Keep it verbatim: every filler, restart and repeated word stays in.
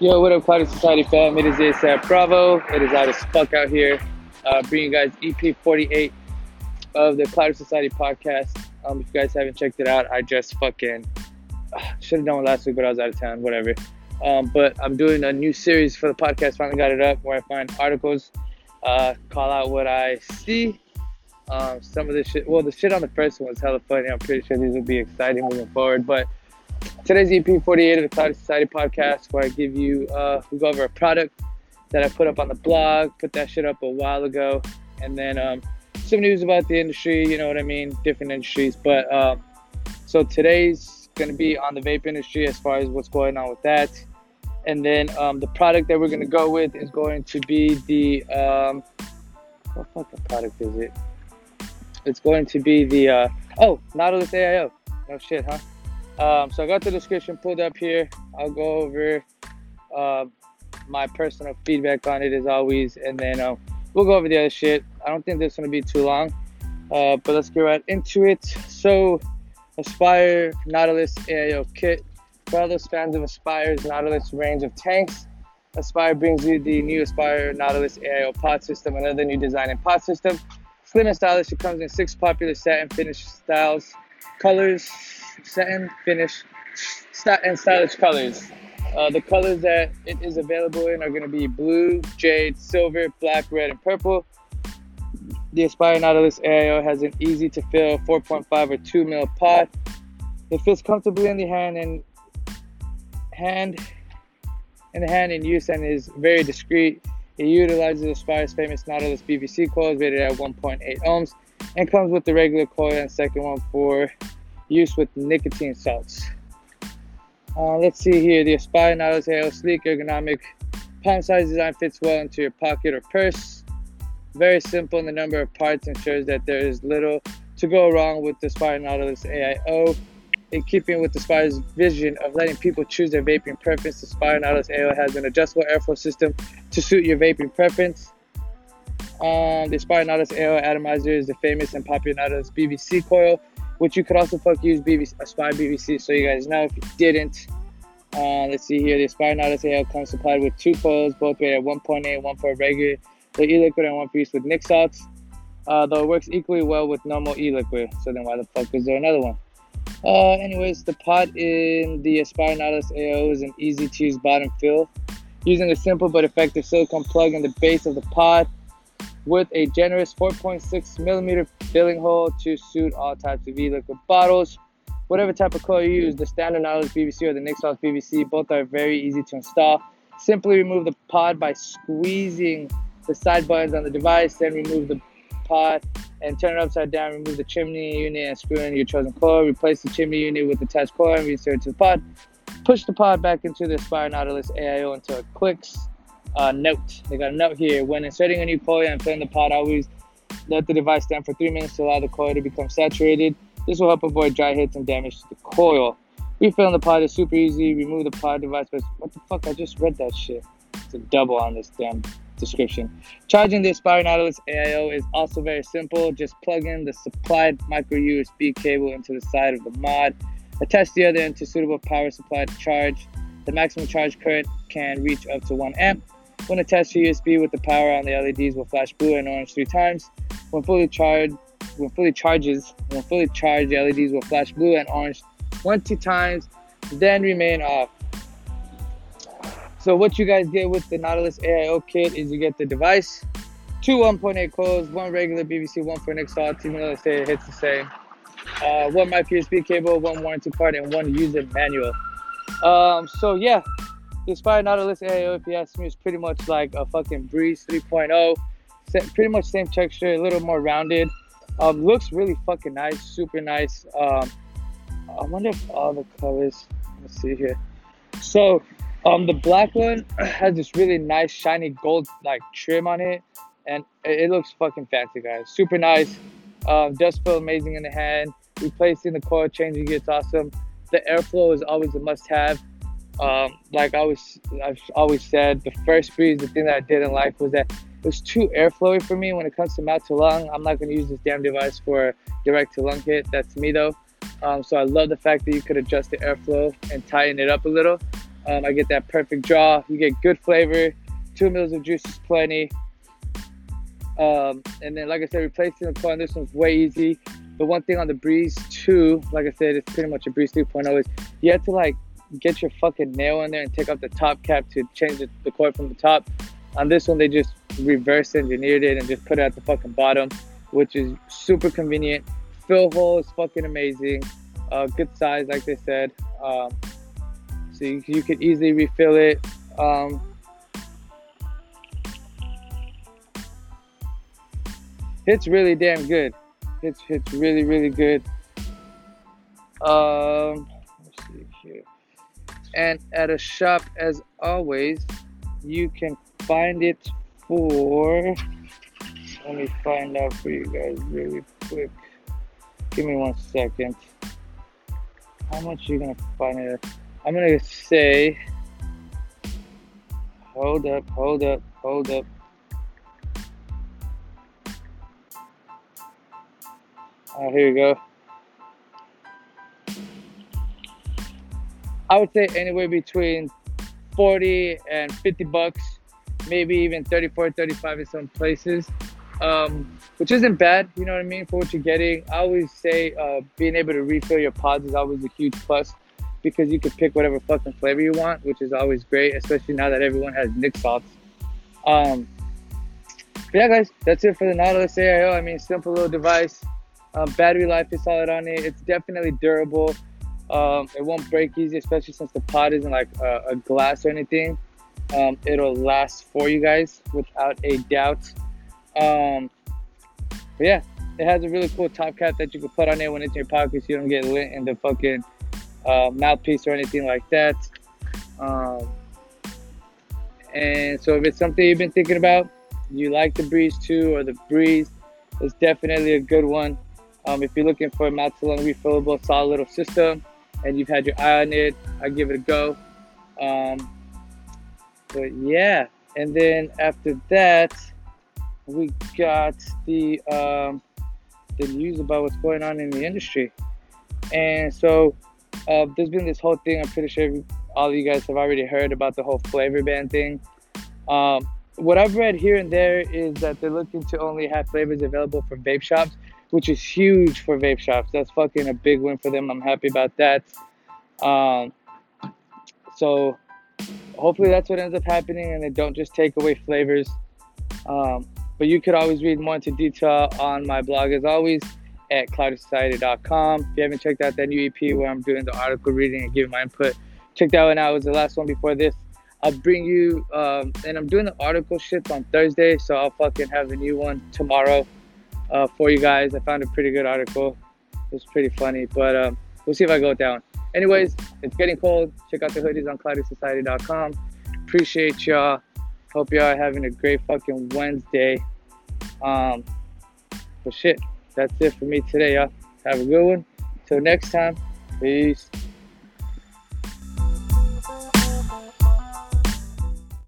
Yo, what up, Cloudy Society fam? It is ASAP Bravo. It is out as fuck out here. Uh, bringing you guys E P forty-eight of the Cloudy Society podcast. Um, if you guys haven't checked it out, I just fucking uh, should have done it last week, but I was out of town, whatever. Um, but I'm doing a new series for the podcast. Finally got it up, where I find articles, uh, call out what I see. Um, some of this shit, well, the shit on the first one was hella funny. I'm pretty sure these will be exciting moving forward. But today's E P forty-eight of the Cloudy Society podcast, where I give you, uh, we go over a product that I put up on the blog, put that shit up a while ago, and then um, some news about the industry, you know what I mean, different industries. But um, so today's going to be on the vape industry as far as what's going on with that. And then um, the product that we're going to go with is going to be the, um, what fucking product is it? It's going to be the, uh, oh, Nautilus A I O. No shit, huh? Um, so I got the description pulled up here. I'll go over uh, my personal feedback on it as always. And then uh, we'll go over the other shit. I don't think this is going to be too long. Uh, but let's get right into it. So, Aspire Nautilus A I O kit. For all those fans of Aspire's Nautilus range of tanks, Aspire brings you the new Aspire Nautilus A I O pod system, another new design and pod system. Slim and stylish, it comes in six popular satin finish styles, colors, satin finish, st- and stylish colors. Uh, the colors that it is available in are going to be blue, jade, silver, black, red, and purple. The Aspire Nautilus A I O has an easy-to-fill four point five or two mil pod. It fits comfortably in the hand and hand in the hand in use and is very discreet. It utilizes Aspire's famous Nautilus B V C coils rated at one point eight ohms and comes with the regular coil and second one for use with nicotine salts. Uh, let's see here. The Aspire Nautilus A I O sleek, ergonomic, palm-sized design fits well into your pocket or purse. Very simple, and the number of parts ensures that there is little to go wrong with the Aspire Nautilus A I O. In keeping with Aspire's vision of letting people choose their vaping preference, the Aspire Nautilus A I O has an adjustable airflow system to suit your vaping preference. Um, the Aspire Nautilus A I O atomizer is the famous and popular Nautilus B V C coil, which you could also fuck use B V C, Aspire B V C, so you guys know if you didn't. Uh, let's see here. The Aspire Nautilus A I O comes supplied with two coils, both rated at one point eight, one for regular e-liquid and one for use with nic salts. Uh, though it works equally well with normal e-liquid, so then why the fuck is there another one? Uh, anyways, the pod in the Aspire Nautilus A I O is an easy-to-use bottom fill, using a simple but effective silicone plug in the base of the pod, with a generous four point six millimeter filling hole to suit all types of e-liquid bottles. Whatever type of coil you use, the standard Nautilus B V C or the nic salts B V C, both are very easy to install. Simply remove the pod by squeezing the side buttons on the device, then remove the pod and turn it upside down, remove the chimney unit and screw in your chosen coil, replace the chimney unit with attached coil and reinsert it to the pod. Push the pod back into the Aspire Nautilus A I O until it clicks. Uh, note, they got a note here. When inserting a new coil and filling the pod, always let the device stand for three minutes to allow the coil to become saturated. This will help avoid dry hits and damage to the coil. Refilling the pod is super easy. Remove the pod device, but what the fuck, I just read that shit. It's a double on this damn description. Charging the Aspire Nautilus A I O is also very simple. Just plug in the supplied micro U S B cable into the side of the mod. Attach the other end to suitable power supply to charge. The maximum charge current can reach up to one amp. When attached to U S B with the power on, the L E Ds will flash blue and orange three times. When fully charged, when fully charges, when fully charged, the L E Ds will flash blue and orange twenty times, then remain off. So what you guys get with the Nautilus A I O kit is you get the device, two one point eight coils, one regular B V C, one for nic salts, even though they say it hits the same, uh, one micro U S B cable, one warranty card, and one user manual. Um, so yeah, the Aspire Nautilus A I O, if you ask me, is pretty much like a fucking Breeze three point oh. Pretty much same texture, a little more rounded. Um, looks really fucking nice, super nice. Um, I wonder if all the colors, let's see here. So. Um, the black one has this really nice shiny gold like trim on it, and it looks fucking fancy, guys. Super nice. Um, does feel amazing in the hand. Replacing the coil, changing it's awesome. The airflow is always a must-have. Um, like I always, I've always said, the first Breeze, the thing that I didn't like was that it was too airflowy for me when it comes to mouth to lung. I'm not gonna use this damn device for direct to lung hit. That's me though. Um, so I love the fact that you could adjust the airflow and tighten it up a little. Um, I get that perfect draw. You get good flavor. Two mils of juice is plenty. Um, and then, like I said, replacing the coil on this one's way easy. The one thing on the Breeze two, like I said, it's pretty much a Breeze three point oh, is you have to like get your fucking nail in there and take off the top cap to change the, the coil from the top. On this one, they just reverse engineered it and just put it at the fucking bottom, which is super convenient. Fill hole is fucking amazing. Uh, good size, like they said. Um, so you, you could easily refill it. Um, It's really damn good. It's it's really really good. Um, let's see here. And at a shop, as always, you can find it for. Let me find out for you guys really quick. Give me one second. How much are you gonna find it? I'm gonna say. Hold up! Hold up! Hold up! Oh, here we go. I would say anywhere between forty and fifty bucks, maybe even thirty-four, thirty-five in some places, um, which isn't bad, you know what I mean, for what you're getting. I always say uh, being able to refill your pods is always a huge plus because you can pick whatever fucking flavor you want, which is always great, especially now that everyone has Nick salts. Um, but yeah, guys, that's it for the Nautilus A I O. I mean, simple little device. Um, battery life is solid on it. It's definitely durable. Um, it won't break easy, especially since the pod isn't like a, a glass or anything. Um, it'll last for you guys without a doubt. Um, but yeah, it has a really cool top cap that you can put on it when it's in your pocket so you don't get lint in the fucking uh, mouthpiece or anything like that. Um, and so if it's something you've been thinking about, you like the Breeze two or the Breeze, it's definitely a good one. Um, if you're looking for a mouth-to-lung refillable solid little system and you've had your eye on it, I give it a go. Um, but yeah, and then after that, we got the um, the news about what's going on in the industry. And so uh, there's been this whole thing. I'm pretty sure all of you guys have already heard about the whole flavor ban thing. Um, what I've read here and there is that they're looking to only have flavors available from vape shops, which is huge for vape shops. That's fucking a big win for them. I'm happy about that. Um, so hopefully that's what ends up happening and they don't just take away flavors. Um, but you could always read more into detail on my blog as always at cloudy society dot com. If you haven't checked out that new E P where I'm doing the article reading and giving my input, check that one out. It was the last one before this. I'll bring you, um, and I'm doing the article shit on Thursday, so I'll fucking have the new one tomorrow. Uh, for you guys. I found a pretty good article. It was pretty funny, but um, we'll see if I go down. Anyways, it's getting cold. Check out the hoodies on cloudy society dot com. Appreciate y'all. Hope y'all are having a great fucking Wednesday. Um, but shit, that's it for me today, y'all. Have a good one. Till next time. Peace.